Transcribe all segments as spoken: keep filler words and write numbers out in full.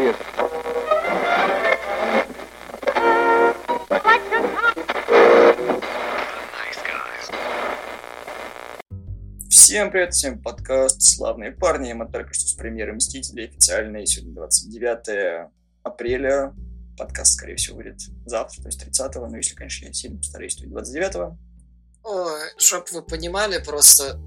человек. Всем привет, всем подкаст «Славные парни». Мы только что с премьеры «Мстителей» официальной. Сегодня двадцать девятое апреля. Подкаст, скорее всего, выйдет завтра, то есть тридцатого. Но если, конечно, я сильно постараюсь, то и двадцать девятого. Ой, чтоб вы понимали, просто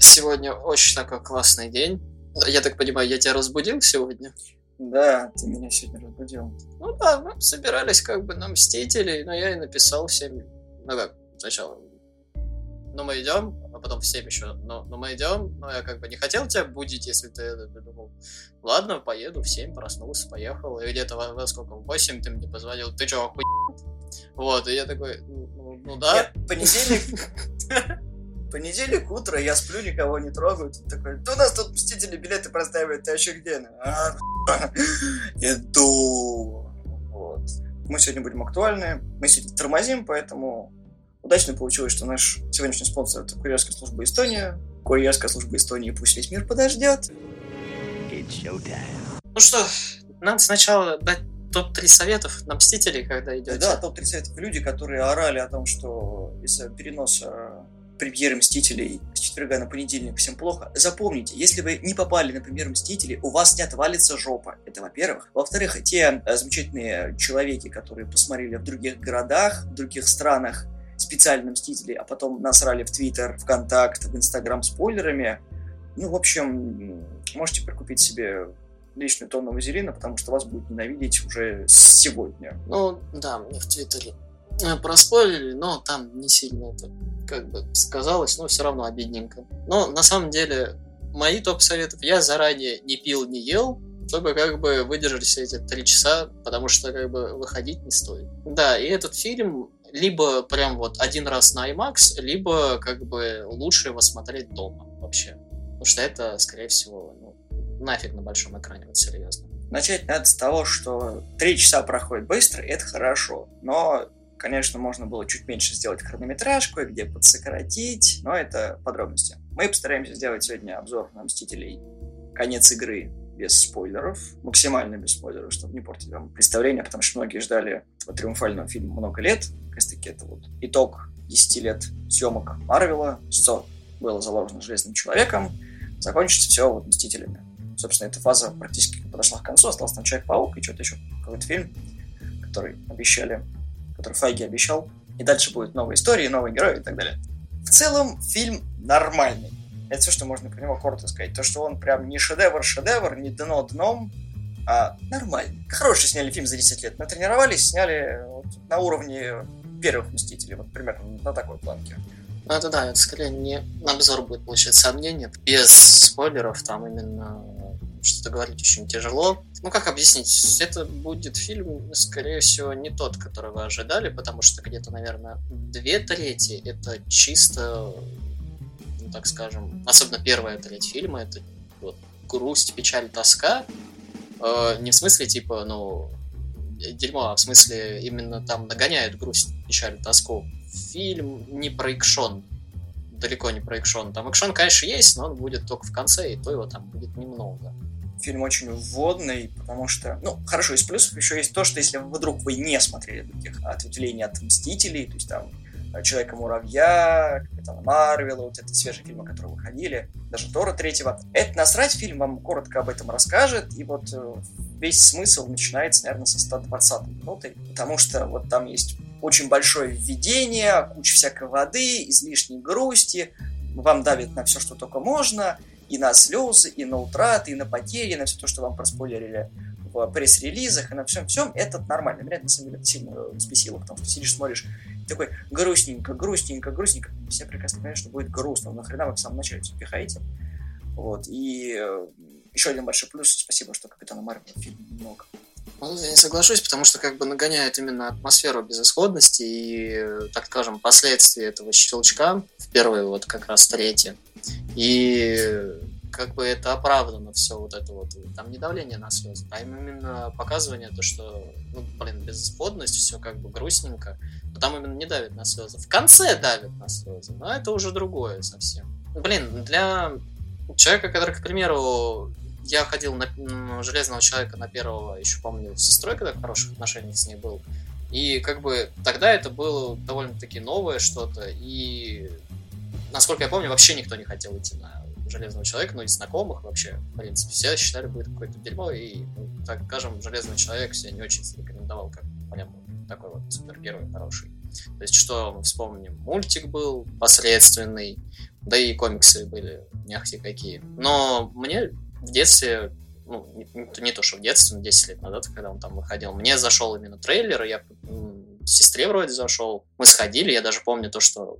сегодня очень такой классный день. Я так понимаю, я тебя разбудил сегодня? Да, ты меня сегодня разбудил. Ну да, мы собирались как бы на «Мстителей», но я и написал всем... Ну как, сначала... Ну мы идем, а потом всем еще, ну, ну мы идем, но я как бы не хотел тебя будить, если ты, ты думал, ладно, поеду, в семь проснулся, поехал, и где-то во, во сколько, в восемь ты мне позвонил, ты че, охуел? Вот, и я такой, ну, ну да. Я понедельник, понедельник утро, я сплю, никого не трогаю, ты такой, да у нас тут «Мстители» билеты простаивают, ты вообще где? Иду. Вот. Мы сегодня будем актуальны, мы сегодня тормозим, поэтому... Удачно получилось, что наш сегодняшний спонсор — это курьерская служба Эстония. Курьерская служба Эстонии, пусть весь мир подождет. Ну что, надо сначала дать топ-три советов на «Мстителей», когда идет. Да, топ-три советов. Люди, которые орали о том, что из-за переноса премьеры «Мстителей» с четверга на понедельник всем плохо. Запомните, если вы не попали на премьеру «Мстителей», у вас не отвалится жопа. Это во-первых. Во-вторых, те замечательные человеки, которые посмотрели в других городах, в других странах, специально «Мстители», а потом насрали в Твиттер, ВКонтакт, в Инстаграм спойлерами. Ну, в общем, можете прикупить себе лишнюю тонну вазелина, потому что вас будут ненавидеть уже сегодня. Ну, да, мне в Твиттере проспойлили, но там не сильно это как бы сказалось, но все равно обидненько. Но на самом деле мои топ-советов: я заранее не пил, не ел, чтобы как бы выдержали все эти три часа, потому что как бы выходить не стоит. Да, и этот фильм либо прям вот один раз на IMAX, либо как бы лучше его смотреть дома вообще. Потому что это, скорее всего, ну, нафиг на большом экране, вот серьезно. Начать надо с того, что три часа проходит быстро, это хорошо. Но, конечно, можно было чуть меньше сделать хронометраж, кое-где подсократить, но это подробности. Мы постараемся сделать сегодня обзор на «Мстителей. Конец игры» без спойлеров, максимально без спойлеров, чтобы не портить вам представление, потому что многие ждали этого триумфального фильма много лет. Как раз таки это вот итог десяти лет съемок Марвела, что было заложено «Железным человеком», закончится все вот «Мстителями». Собственно, эта фаза практически подошла к концу, остался там «Человек-паук» и что-то еще, какой-то фильм, который обещали, который Файги обещал, и дальше будут новые истории, новые герои и так далее. В целом, фильм нормальный. Это все, что можно про него коротко сказать. То, что он прям не шедевр-шедевр, не дно дном, а нормально. Хороший сняли фильм за десять лет. Натренировались, сняли вот на уровне первых «Мстителей». Вот примерно на такой планке. Ну это да, это скорее не обзор будет, получается, сомнения. Без спойлеров, там именно что-то говорить очень тяжело. Ну как объяснить? Это будет фильм, скорее всего, не тот, который вы ожидали, потому что где-то, наверное, две трети это чисто... так скажем, особенно первая треть фильма, это вот грусть, печаль, тоска, э, не в смысле типа, ну, дерьмо, а в смысле именно там нагоняют грусть, печаль, тоску. Фильм не про экшон, далеко не про экшон. Там экшон, конечно, есть, но он будет только в конце, и то его там будет немного. Фильм очень вводный, потому что, ну, хорошо, из плюсов еще есть то, что если вдруг вы не смотрели таких ответвлений от «Мстителей», то есть там «Человека-муравья», «Капитана Марвела», вот это свежие фильмы, которые выходили, даже «Тора» третьего. Это насрать фильм вам коротко об этом расскажет, и вот весь смысл начинается, наверное, со сто двадцатой минуты, потому что вот там есть очень большое введение, куча всякой воды, излишней грусти, вам давит на все, что только можно, и на слезы, и на утраты, и на потери, и на все то, что вам проспойлерили в пресс-релизах, и на всем-всем. Это нормально. Меня, на самом деле, сильно взбесило, потому что сидишь, смотришь, такой грустненько, грустненько, грустненько. Все прекрасно понимают, что будет грустно. Нахрена вы в самом начале все пихаете. Вот. И э, еще один большой плюс. Спасибо, что «Капитана Марвел» в фильме много. Ну, я не соглашусь, потому что как бы нагоняет именно атмосферу безысходности и, так скажем, последствия этого щелчка в первой вот как раз трети. И как бы это оправдано все вот это вот. Там не давление на слезы, а именно показывание то, что, ну, блин, безысходность, все как бы грустненько. Но там именно не давит на слезы. В конце давит на слезы, но это уже другое совсем. Блин, для человека, который, к примеру, я ходил на, на Железного человека, на первого, еще помню, с сестрой, когда в хороших отношениях с ней был. И как бы тогда это было довольно-таки новое что-то. И, насколько я помню, вообще никто не хотел идти на Железного человека, ну и знакомых вообще, в принципе, все считали, будет какое-то дерьмо. И, ну, так скажем, Железный человек себя не очень рекомендовал, как прям такой вот супергерой хороший. То есть, что мы вспомним, мультик был посредственный, да и комиксы были не ахти какие. Но мне в детстве, ну, не, не то, что в детстве, но десять лет назад, когда он там выходил, мне зашел именно трейлер, я м- сестре вроде зашел, мы сходили, я даже помню то, что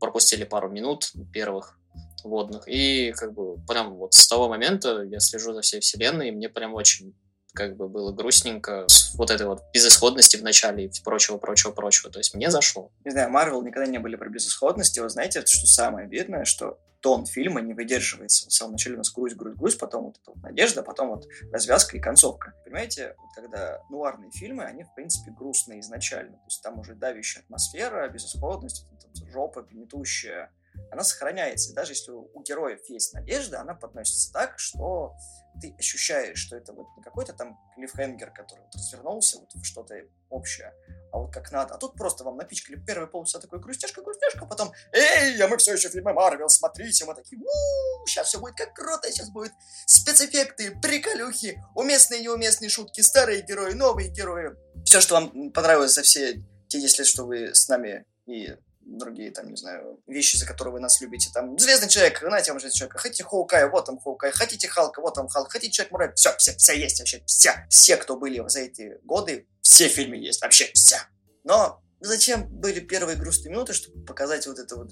пропустили пару минут первых водных, и как бы прям вот с того момента я слежу за всей вселенной, и мне прям очень как бы было грустненько с вот этой вот безысходности в начале и прочего-прочего-прочего. То есть мне зашло. Не знаю, Marvel никогда не были про безысходности. Вы знаете, это что самое обидное, что тон фильма не выдерживается. В самом начале у нас грусть-грусть-грусть, потом вот эта вот надежда, потом вот развязка и концовка. Понимаете, вот когда нуарные фильмы, они, в принципе, грустные изначально. То есть там уже давящая атмосфера, безысходность, жопа гнетущая. Она сохраняется. И даже если у героев есть надежда, она подносится так, что ты ощущаешь, что это вот не какой-то там клиффхенгер, который вот развернулся вот в что-то общее, а вот как надо. А тут просто вам напичкали первые полчаса такой грустяшка, грустяшка, потом «Эй, а мы все еще фильмы Марвел, смотрите!» Мы такие «У-у-у, сейчас все будет как круто, сейчас будут спецэффекты, приколюхи, уместные и неуместные шутки, старые герои, новые герои». Все, что вам понравилось за все те десять лет, что вы с нами и... другие, там, не знаю, вещи, за которые вы нас любите. Там, Железный человек, знаете, вам Железный человек. Хотите Хоукая, вот там Хоукай. Хотите Халка, вот там Халк. Хотите Человек-муравей, все, все, все есть вообще, все. Все, кто были за эти годы, все фильмы есть, вообще все. Но зачем были первые грустные минуты, чтобы показать вот это вот,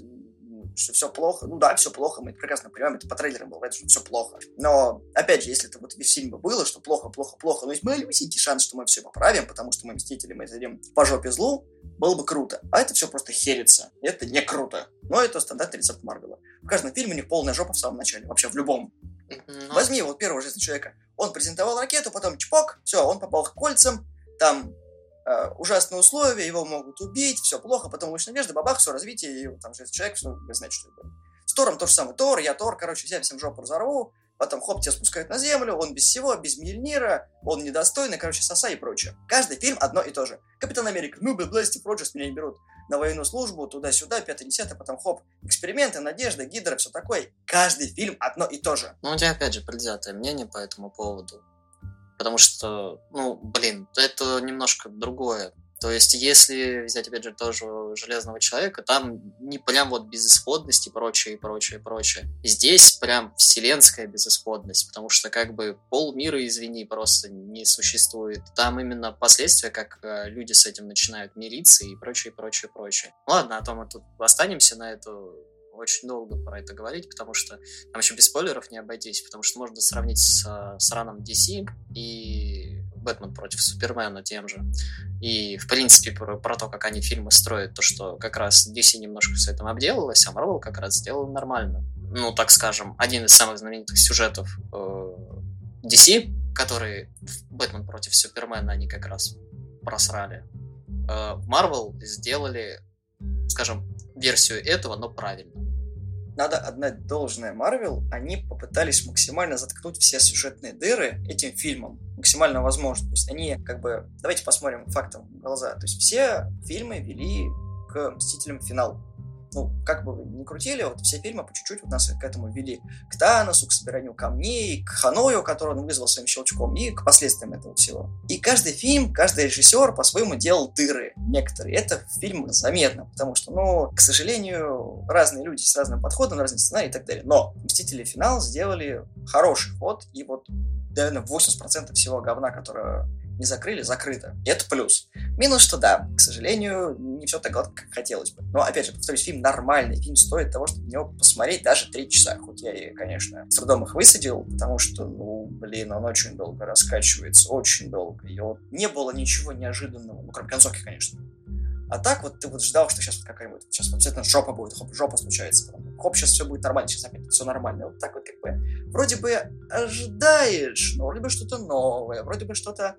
что все плохо. Ну да, все плохо, мы это прекрасно понимаем, это по трейлерам было, это что все плохо. Но, опять же, если это вот весь фильм бы было, что плохо, плохо, плохо, но есть маленький шанс, что мы все поправим, потому что мы Мстители, мы зайдем по жопе злу, было бы круто. А это все просто херится. Это не круто. Но это стандартный рецепт Марвела. В каждом фильме у них полная жопа в самом начале, вообще в любом. Но... Возьми вот первого Железного человека. Он презентовал ракету, потом чпок, все, он попал к кольцам, там... ужасные условия, его могут убить, все плохо, потом луч надежды, бабах, все развитие, и там же человек, все, вы знаете, что это. С Тором то же самое, Тор, я Тор, короче, я всем жопу разорву, потом хоп, тебя спускают на землю, он без всего, без Мьёльнира, он недостойный, короче, соса и прочее. Каждый фильм одно и то же. Капитан Америка, ну, блэсти, проджест, меня не берут на военную службу, туда-сюда, пятое-десятое, потом хоп, эксперименты, надежда, Гидра, все такое. Каждый фильм одно и то же. Ну, у тебя, опять же, предвзятое мнение по этому поводу. Потому что, ну, блин, это немножко другое. То есть, если взять, опять же, тоже Железного человека, там не прям вот безысходность и прочее, и прочее, и прочее. Здесь прям вселенская безысходность, потому что как бы полмира, извини, просто не существует. Там именно последствия, как люди с этим начинают мириться и прочее, и прочее, и прочее. Ладно, а то мы тут останемся на эту... очень долго про это говорить, потому что там еще без спойлеров не обойтись, потому что можно сравнить с сраным ди си и Бэтмен против Супермена тем же. И, в принципе, про, про то, как они фильмы строят, то, что как раз ди си немножко с этим обделалась, а Marvel как раз сделала нормально. Ну, так скажем, один из самых знаменитых сюжетов э, ди си, который в Бэтмен против Супермена они как раз просрали. Э, Marvel сделали, скажем, версию этого, но правильно. Надо отдать должное Marvel, они попытались максимально заткнуть все сюжетные дыры этим фильмом, максимально возможно. То есть они как бы, давайте посмотрим фактом в глаза, то есть все фильмы вели к Мстителям Финал. Ну, как бы вы ни крутили, вот все фильмы по чуть-чуть вот нас к этому вели. К Таносу, к собиранию камней, к Ханою, который он вызвал своим щелчком, и к последствиям этого всего. И каждый фильм, каждый режиссер по-своему делал дыры некоторые. Это в фильмах заметно, потому что, ну, к сожалению, разные люди с разным подходом, разные сценарии и так далее. Но «Мстители. Финал» сделали хороший ход, и вот, наверное, восемьдесят процентов всего говна, которое... не закрыли, закрыто. И это плюс. Минус, что да, к сожалению, не все так гладко, как хотелось бы. Но, опять же, повторюсь, фильм нормальный, фильм стоит того, чтобы в него посмотреть даже три часа. Хоть я и, конечно, с трудом их высадил, потому что, ну, блин, он очень долго раскачивается, очень долго. И вот не было ничего неожиданного, ну, кроме концовки, конечно. А так вот ты вот ждал, что сейчас вот какая-нибудь, сейчас вот обязательно жопа будет, хоп, жопа случается, потом, хоп, сейчас все будет нормально, сейчас опять все нормально. Вот так вот как бы вроде бы ожидаешь, но вроде бы что-то новое, вроде бы что-то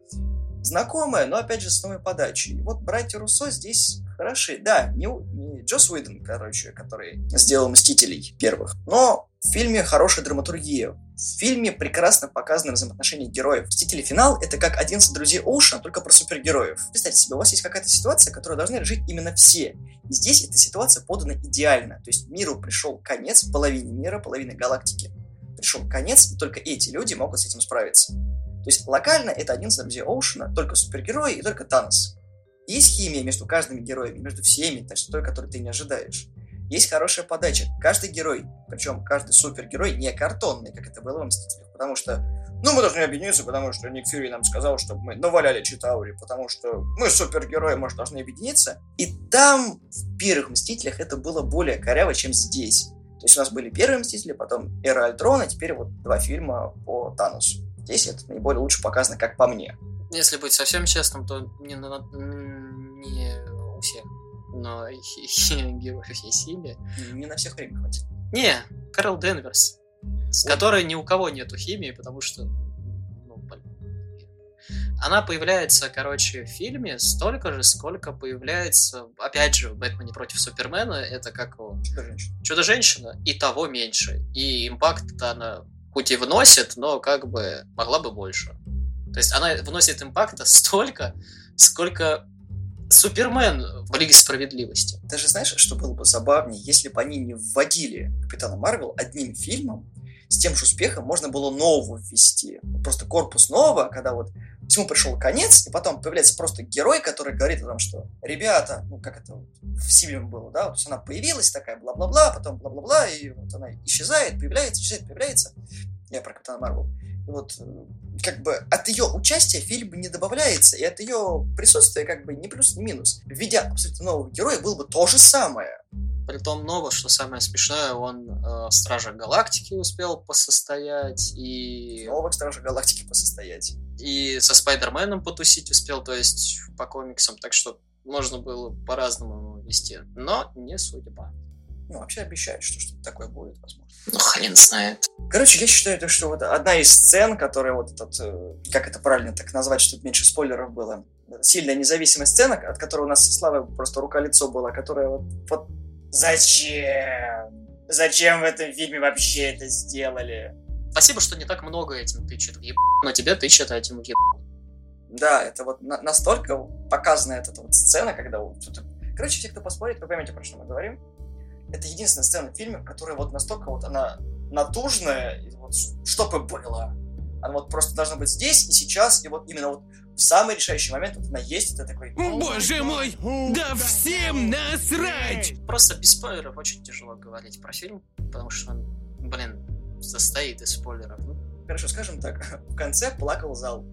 знакомое, но опять же с новой подачей. И вот «Братья Руссо» здесь хороши. Да, не, не Джосс Уидон, короче, который сделал «Мстителей» первых, но В фильме хорошая драматургия. В фильме прекрасно показаны взаимоотношения героев. «Мстители. Финал» — это как одиннадцать друзей Оушена, только про супергероев. Представьте себе, у вас есть какая-то ситуация, которую должны решить именно все. И здесь эта ситуация подана идеально. То есть миру пришел конец, половине мира, половине галактики. Пришел конец, и только эти люди могут с этим справиться. То есть локально это одиннадцать друзей Оушена, только супергерои и только Танос. Есть химия между каждым героем, между всеми, так что той, которую ты не ожидаешь. Есть хорошая подача. Каждый герой, причем каждый супергерой не картонный, как это было в «Мстителях», потому что, ну, мы должны объединиться, потому что Ник Фьюри нам сказал, чтобы мы наваляли Читаури, потому что мы супергерои, может, должны объединиться. И там, в первых «Мстителях», это было более коряво, чем здесь. То есть у нас были первые «Мстители», потом «Эра Альтрона», теперь вот два фильма по Таносу. Здесь это наиболее лучше показано, как по мне. Если быть совсем честным, то не, не у всех. Но героев есть химия. Не на всех время хватит. Не, Кэрол Денверс, с Ой. которой ни у кого нету химии, потому что... Ну, блин. Она появляется, короче, в фильме столько же, сколько появляется... Опять же, в «Бэтмене против Супермена» это как... Чудо-женщина. Чудо-женщина, и того меньше. И импакт-то она хоть и вносит, но как бы могла бы больше. То есть она вносит импакта столько, сколько... Супермен в Лиге справедливости. Даже знаешь, что было бы забавнее, если бы они не вводили Капитана Марвел одним фильмом, с тем же успехом можно было нового ввести. Просто корпус нового, когда вот всему пришел конец, и потом появляется просто герой, который говорит о том, что ребята, ну как это вот в Сибири было, да, то есть она появилась такая бла-бла-бла, потом бла-бла-бла, и вот она исчезает, появляется, исчезает, появляется. Я про Капитана Марвел. И вот как бы от ее участия фильм не добавляется, и от ее присутствия как бы ни плюс, ни минус. Введя абсолютно нового героя, было бы то же самое. Притом новое, что самое смешное, он э, в «Страже Галактики» успел посостоять, и... Снова в «Страже Галактики» посостоять. И со Спайдерменом потусить успел, то есть по комиксам, так что можно было по-разному вести, но не судьба. Ну, вообще обещают, что что-то такое будет, возможно. Ну, хрен знает. Короче, я считаю, что вот одна из сцен, которая вот этот, как это правильно так назвать, чтобы меньше спойлеров было, сильная независимая сцена, от которой у нас со Славой просто рука-лицо была, которая вот, вот... Зачем? Зачем в этом фильме вообще это сделали? Спасибо, что не так много этим тычет в еб... но тебя тычет этим в еб... Да, это вот на- настолько показана эта вот сцена, когда... Короче, все, кто посмотрит, вы поймете, про что мы говорим. Это единственная сцена в фильме, которая вот настолько вот она натужная, и вот, чтобы было. Она вот просто должна быть здесь и сейчас, и вот именно вот в самый решающий момент вот она есть, и ты такой... Боже мой, да всем насрать! Просто без спойлеров очень тяжело говорить про фильм, потому что он, блин, состоит из спойлеров. Хорошо, скажем так, в конце плакал зал.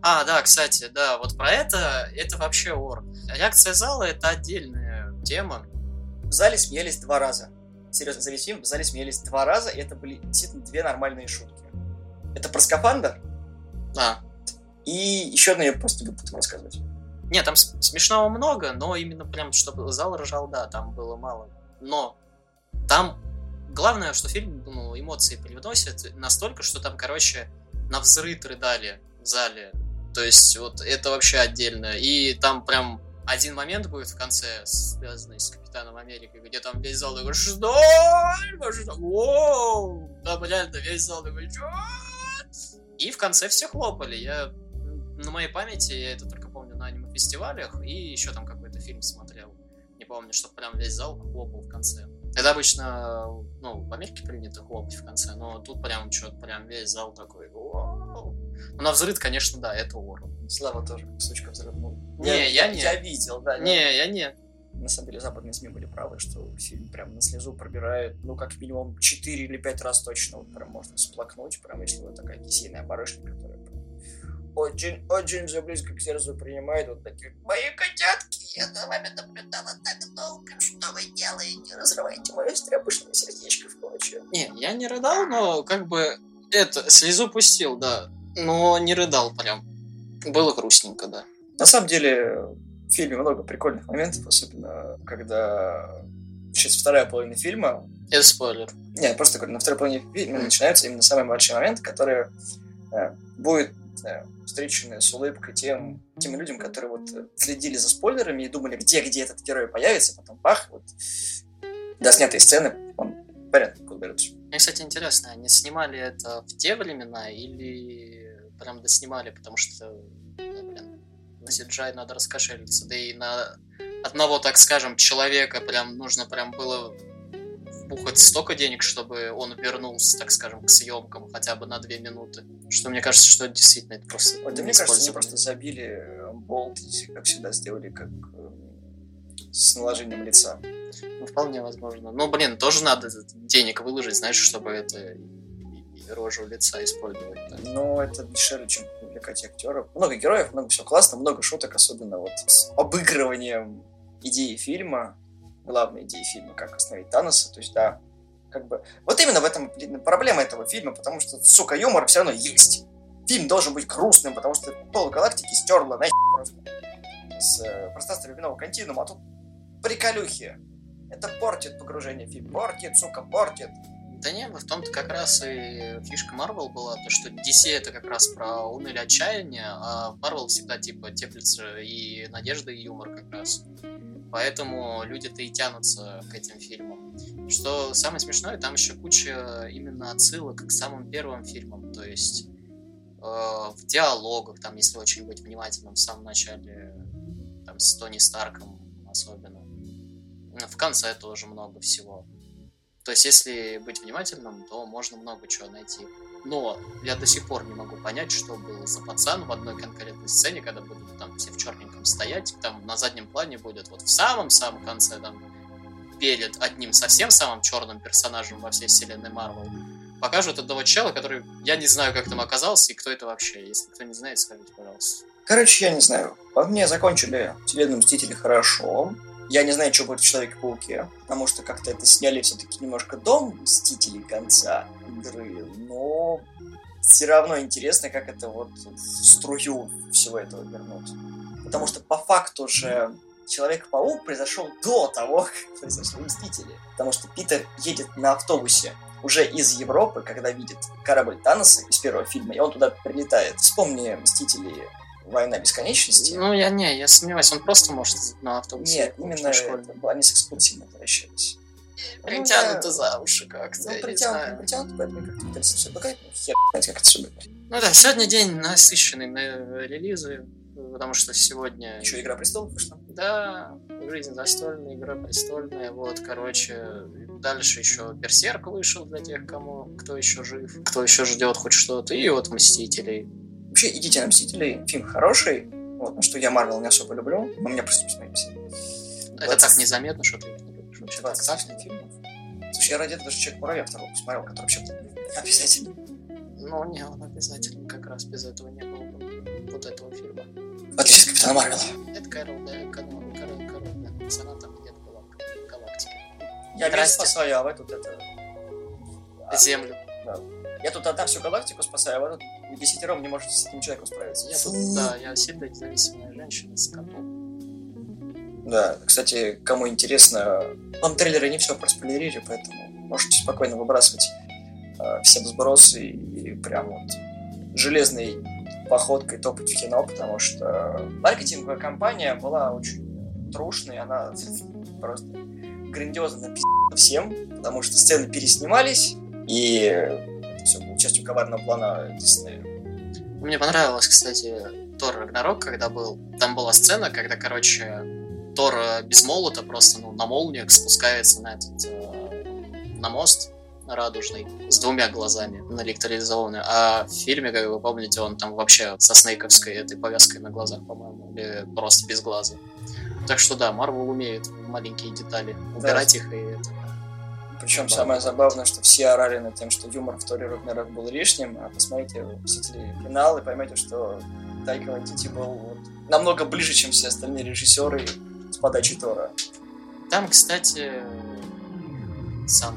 А, да, кстати, да, вот про это, это вообще ор. Реакция зала — это отдельная тема. В зале смеялись два раза. Серьезно, за весь фильм в зале смеялись два раза, и это были действительно две нормальные шутки. Это про скафандр. А. И еще одну я просто не буду потом рассказывать. Нет, там смешного много, но именно прям, чтобы зал ржал, да, там было мало. Но там главное, что фильм, ну, эмоции привносит настолько, что там, короче, навзрыд рыдали в зале. То есть вот это вообще отдельно. И там прям... Один момент будет в конце, связанный с Капитаном Америкой, где там весь зал такой: «Что? Что? Воу!» Да, реально, весь зал такой: «Чё?» И в конце все хлопали. Я, на моей памяти, я это только помню на аниме-фестивалях, и еще там какой-то фильм смотрел. Не помню, что прям весь зал хлопал в конце. Это обычно, ну, в Америке принято хлопать в конце, но тут прям что-то прям весь зал такой: «Воу!» Ну, на взрыв, конечно, да, это уровень. Слава тоже сучка взрывнул. Не, я, я не. Я видел, да. Не, я... я не. На самом деле, западные СМИ были правы, что фильм прям на слезу пробирает, ну, как минимум четыре или пять раз точно. Вот прям можно сплакнуть, прям если вот такая кисейная барышня, которая очень-очень же близко к сердцу принимает вот такие: «Мои котятки, я за вами наблюдала так долго, что вы делаете? Разрываете мое стряпушное сердечко в клочья». Не, я не рыдал, но как бы это, слезу пустил, да. Но не рыдал прям. Было грустненько, да. На самом деле, в фильме много прикольных моментов, особенно когда... Сейчас вторая половина фильма... Это спойлер. Нет, просто говорю, на второй половине фильма mm. начинаются именно самые младшие моменты, которые э, будут э, встречены с улыбкой тем, тем людям, которые вот следили за спойлерами и думали, где-где этот герой появится, потом бах, вот, доснятые сцены, он порядок, куда берется. Мне, кстати, интересно, они снимали это в те времена или прям доснимали, потому что, ну, блин, на си джи ай надо раскошелиться, да и на одного, так скажем, человека прям нужно прям было вбухать столько денег, чтобы он вернулся, так скажем, к съемкам хотя бы на две минуты. Что мне кажется, что действительно это просто... Вот, мне кажется, они просто забили болт, как всегда сделали, как с наложением лица. Ну, вполне возможно. Ну, блин, тоже надо денег выложить, знаешь, чтобы это рожу лица использовать. Да? Ну, это дешевле, чем привлекать актеров. Много героев, много всего классно, много шуток, особенно вот с обыгрыванием идеи фильма, главной идеи фильма, как остановить Таноса. То есть, да, как бы... Вот именно в этом проблема этого фильма, потому что, сука, юмор все равно есть. Фильм должен быть грустным, потому что пол галактики стерла нахер просто с пространства временного континуума, а тут приколюхи. Это портит погружение в фильм. Портит, сука, портит. Да не, в том-то как раз и фишка Марвел была, то что ди си это как раз про уныль отчаяние, а Марвел всегда типа теплится и надежда, и юмор как раз. Поэтому люди-то и тянутся к этим фильмам. Что самое смешное, там еще куча именно отсылок к самым первым фильмам, то есть э, в диалогах, там, если очень быть внимательным в самом начале, там, с Тони Старком особенно. В конце тоже много всего. То есть, если быть внимательным, то можно много чего найти. Но я до сих пор не могу понять, что был за пацан в одной конкретной сцене, когда будут там все в черненьком стоять, там на заднем плане будет вот в самом-самом конце, там, перед одним совсем самым черным персонажем во всей вселенной Марвел, покажут одного чела, который, я не знаю, как там оказался и кто это вообще. Если кто не знает, скажите, пожалуйста. Короче, я не знаю. По мне закончили вселенную Мстители хорошо. Я не знаю, что будет в Человеке-пауке, потому что как-то это сняли все-таки немножко до Мстителей конца игры, но все равно интересно, как это вот струю всего этого вернуть. Потому что по факту же Человек-паук произошел до того, как произошли Мстители. Потому что Питер едет на автобусе уже из Европы, когда видит корабль Таноса из первого фильма, и он туда прилетает. Вспомни Мстители... Война бесконечности. Ну, я не, я сомневаюсь, он просто может на автобусе. Нет, именно это, они с экскурсиями возвращались. Притянуто за уши как-то. Ну, притянуто, притянуто, поэтому как-то интересно все. Пока хер знает, как это все будет. Ну да, сегодня день насыщенный на релизы, потому что сегодня... Еще «Игра престолов» вышла? Да, «Жизнь застольная», «Игра престольная», вот, короче. Дальше еще «Берсерк» вышел для тех, кому, кто еще жив, кто еще ждет хоть что-то, и вот «Мстителей». Вообще, идите на «Мстителей», фильм хороший, вот, на что я Марвел не особо люблю, но мне просто не смотрите. Это двадцать... так незаметно, что ты не любишь. Вообще, двадцать фильмов. Слушай, я ради этого даже «Человек-муравей» второго посмотрел, который вообще-то обязательно. Ну, не, он обязательно, как раз без этого не было бы вот этого фильма. Отлично, «Капитан Марвел». Это Кэрол, да, Кэрол, Кэрол, Кэрол, да, пацана там где-то была, галактики. Я не спасаю, а вы тут это... А... Землю. Да. Я тут одна всю галактику спасаю, а вы тут десятером не можете с этим человеком справиться. Я тут, да, я сильно независимая женщина с котом. Да, кстати, кому интересно, вам трейлеры не все проспойлерили, поэтому можете спокойно выбрасывать э, все сбросы и, и прям вот железной походкой топать в кино, потому что маркетинговая кампания была очень трушной, она просто грандиозно напи***ла всем, потому что сцены переснимались, и... Все, частью коварного плана Диснея. Мне понравилось, кстати, Тор Рагнарок, когда был. Там была сцена, когда, короче, Тор без молота просто, ну, на молниях спускается на этот э, на мост радужный с двумя глазами наэлектризованный. А в фильме, как вы помните, он там вообще со снейковской этой повязкой на глазах, по-моему, или просто без глаза. Так что да, Марвел умеет маленькие детали убирать да. их и это. Причем самое забавное, что все орали над тем, что юмор в Торе Рагнарёк был лишним, а посмотрите «Мстители: Финал» и поймете, что Тайка Вайтити был вот намного ближе, чем все остальные режиссеры с подачи Тора. Там, кстати, сам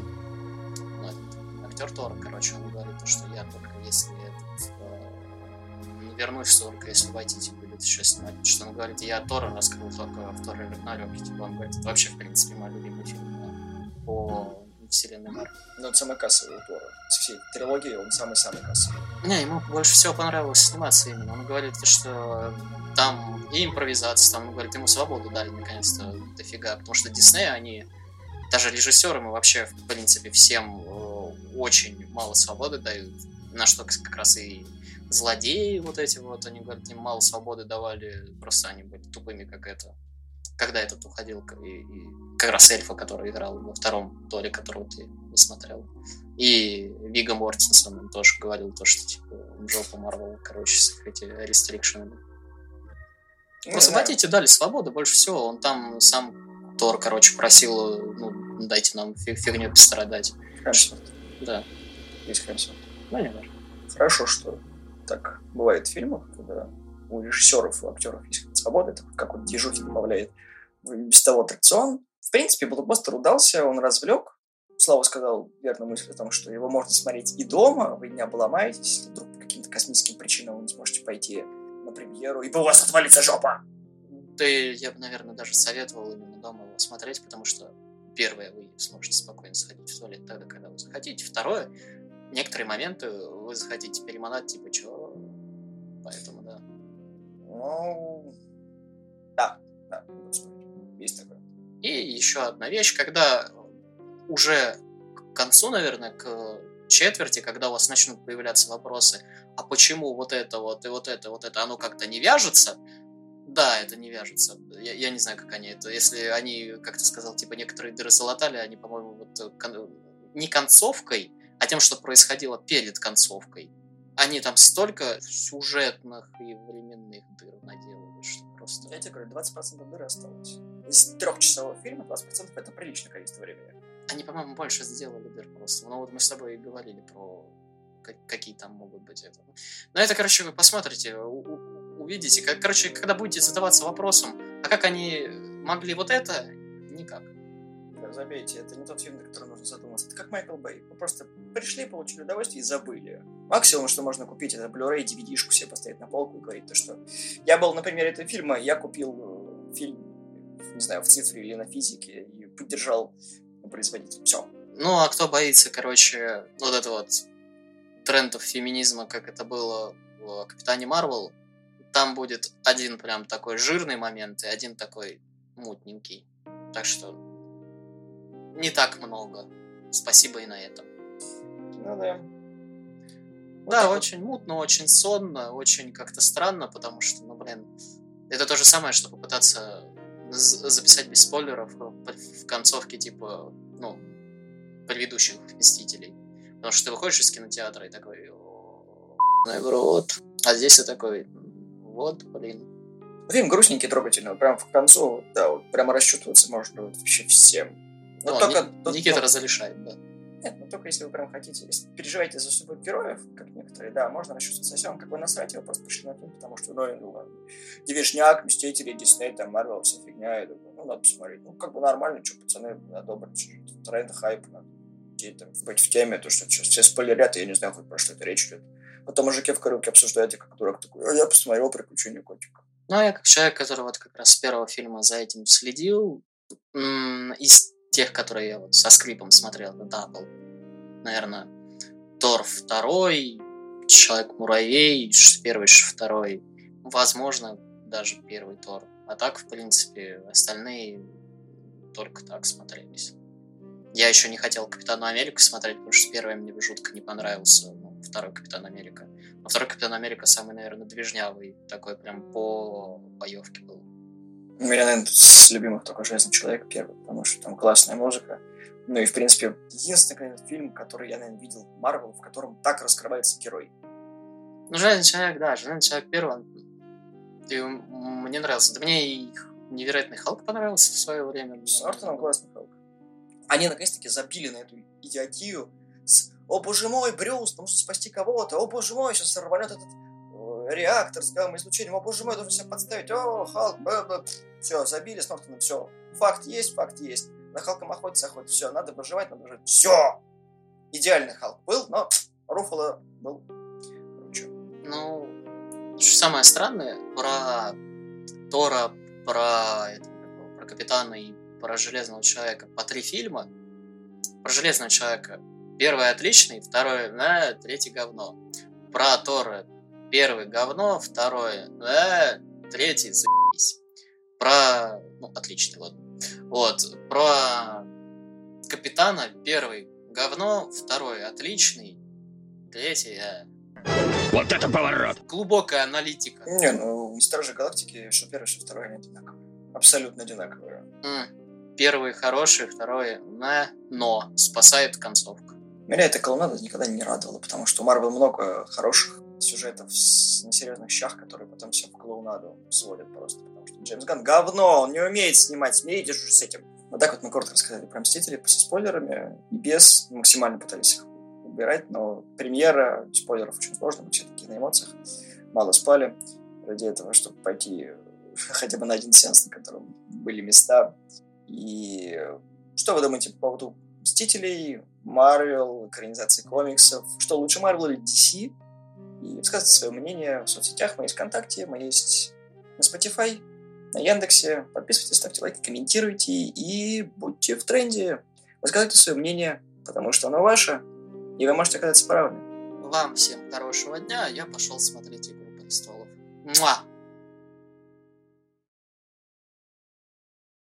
ну, актер Тора, короче, он говорит, что я только если этот, э, вернусь только, если Вайтити будет еще снимать, потому что он говорит, я Тора раскрыл только в Торе Рагнарёке, типа он говорит, это вообще в принципе мой любимый фильм по вселенной Марвел. Но он самый кассовый у Тора. Из всей трилогии он самый-самый кассовый. Не, ему больше всего понравилось сниматься именно. Он говорит, что там и импровизация, там, он говорит, ему свободу дали наконец-то дофига, потому что Дисней, они, даже режиссеры, мы вообще, в принципе, всем очень мало свободы дают, на что как раз и злодеи вот эти вот, они говорят, им мало свободы давали, просто они были тупыми, как это. Когда этот уходил, и, и как раз эльфа, который играл во втором Торе, которого ты не смотрел. И Виго Мортенсен, он тоже говорил то, что типа жопа Марвел, короче, с эти рестрикшены. Просто Вайтити дали свободу больше всего. Он там сам Тор, короче, просил, ну, дайте нам фигню пострадать. Хорошо. Да. Есть хорошо. Ну, не важно. Хорошо, что так бывает в фильмах, когда у режиссеров, у актеров есть свобода, это как вот Дежухин добавляет без того аттракцион. В принципе, блокбастер удался, он развлек. Слава сказал верную мысль о том, что его можно смотреть и дома, вы не обломаетесь, если вдруг по каким-то космическим причинам вы не сможете пойти на премьеру, ибо у вас отвалится жопа. Да, я бы, наверное, даже советовал именно дома его смотреть, потому что, первое, вы сможете спокойно сходить в туалет тогда, когда вы захотите. Второе, некоторые моменты вы захотите перемотать, типа, чего? Поэтому, да. Ну, да, да, есть такое. И еще одна вещь, когда уже к концу, наверное, к четверти, когда у вас начнут появляться вопросы, а почему вот это вот и вот это, вот это, оно как-то не вяжется? Да, это не вяжется. Я, я не знаю, как они это... Если они, как ты сказал, типа некоторые дыры залатали, они, по-моему, вот кон... не концовкой, а тем, что происходило перед концовкой. Они там столько сюжетных и временных дыр наделали, что просто... Я тебе говорю, двадцать процентов дыры осталось. Из трехчасового фильма двадцать процентов это приличное количество времени. Они, по-моему, больше сделали дыр просто. Ну вот мы с тобой и говорили про какие там могут быть это. Но это, короче, вы посмотрите, у- увидите. Короче, когда будете задаваться вопросом, а как они могли вот это? Никак. Забейте, это не тот фильм, на который нужно задуматься. Это как Майкл Бэй. Вы просто пришли, получили удовольствие и забыли. Максимум, что можно купить, это Blu-ray, ди ви ди-шку себе поставить на полку и говорить, то, что я был, на примере этого фильма, я купил фильм, не знаю, в цифре или на физике и поддержал производителя. Все. Ну, а кто боится, короче, вот это вот трендов феминизма, как это было в Капитане Марвел, там будет один прям такой жирный момент и один такой мутненький. Так что не так много. Спасибо и на этом. Ну да. Вот да, очень вот. Мутно, очень сонно, очень как-то странно, потому что, ну, блин, это то же самое, что попытаться з- записать без спойлеров в концовке, типа, ну, предыдущих «Мстителей». Потому что ты выходишь из кинотеатра и такой, о***ный в рот. А здесь я такой, вот, блин. Фильм грустненький, трогательный, прям в концу, да, вот, прямо расчувствоваться можно вот, вообще всем. Но О, только, Ник, Никита разрешает, да. Нет, но только если вы прям хотите, если переживаете за судьбу героев, как некоторые, да, можно расчувствоваться. Если вам как бы насрать, его просто пришли на фильм, потому что, ну, ну девишняк, Мстители, Дисней, там, Марвел, вся фигня, я думаю, ну, надо посмотреть. Ну, как бы нормально, что, пацаны, одобрят, тренд, хайп, надо идти, там, быть в теме, то, что сейчас все спойлерят, и я не знаю, хоть про что это речь идет. Потом мужики в караоке обсуждают, и как дурак такой, я посмотрел «Приключения котика». Ну, а я как человек, который вот как раз с первого фильма за этим следил, м- из тех, которые я вот со скрипом смотрел, да, был, наверное, Тор второй, Человек-муравей, первый, второй, возможно, даже первый Тор. А так, в принципе, остальные только так смотрелись. Я еще не хотел Капитану Америку смотреть, потому что первый мне жутко не понравился, ну, второй Капитан Америка. А второй Капитан Америка самый, наверное, движнявый, такой прям по боевке был. У меня, наверное, с любимых только «Железный человек» первый, потому что там классная музыка. Ну и, в принципе, единственный фильм, который я, наверное, видел в Марвел, в котором так раскрывается герой. Ну, «Железный человек», да, «Железный человек» первый. И мне нравился. Да мне и «Невероятный Халк» понравился в свое время. С Нортоном классный Халк. Они, наконец-таки, забили на эту идиотию с «О, боже мой, Брюс, нужно спасти кого-то! О, боже мой, сейчас рванет этот реактор с гамма-излучением! О, боже мой, я должен себя подставить! О, Халк, бэ-бэ!» Все, забили с Нортоном, все. Факт есть, факт есть. На Халком охотится, охотится. Все, надо выживать, надо выживать. Все! Идеальный Халк был, но Руффало был. Че? Ну, что самое странное, про Тора, про, это, про Капитана и про Железного Человека по три фильма. Про Железного Человека первый отличный, второй, да, третий говно. Про Тора первый говно, второй, да, третий заебись. Про... Ну, отлично, ладно. Вот. Про Капитана первый говно, второй отличный, третий... А... Вот это поворот! Глубокая аналитика. Не, ну, Стражи Галактики, что первый, что второй, они одинаковые. Абсолютно одинаковые. Mm. Первый хороший, второй на, но спасает концовка. Меня эта клоунада никогда не радовала, потому что у Марвел много хороших сюжетов с несерьезных щах, которые потом все в клоунаду сводят просто, потому что Джеймс Ганн говно, он не умеет снимать, смиритесь уже с этим. Вот так вот мы коротко рассказали про Мстителей со спойлерами, без, максимально пытались их убирать, но премьера, спойлеров очень сложно, мы все такие на эмоциях, мало спали, ради этого, чтобы пойти хотя бы на один сеанс, на котором были места. И что вы думаете по поводу Мстителей, Марвел, экранизации комиксов? Что лучше, Марвел или ди си? И высказывайте свое мнение в соцсетях. Мы есть ВКонтакте, мы есть на Spotify, на Яндексе. Подписывайтесь, ставьте лайки, комментируйте и будьте в тренде. Высказывайте свое мнение, потому что оно ваше, и вы можете оказаться правыми. Вам всем хорошего дня. Я пошел смотреть «Игру престолов». Муа!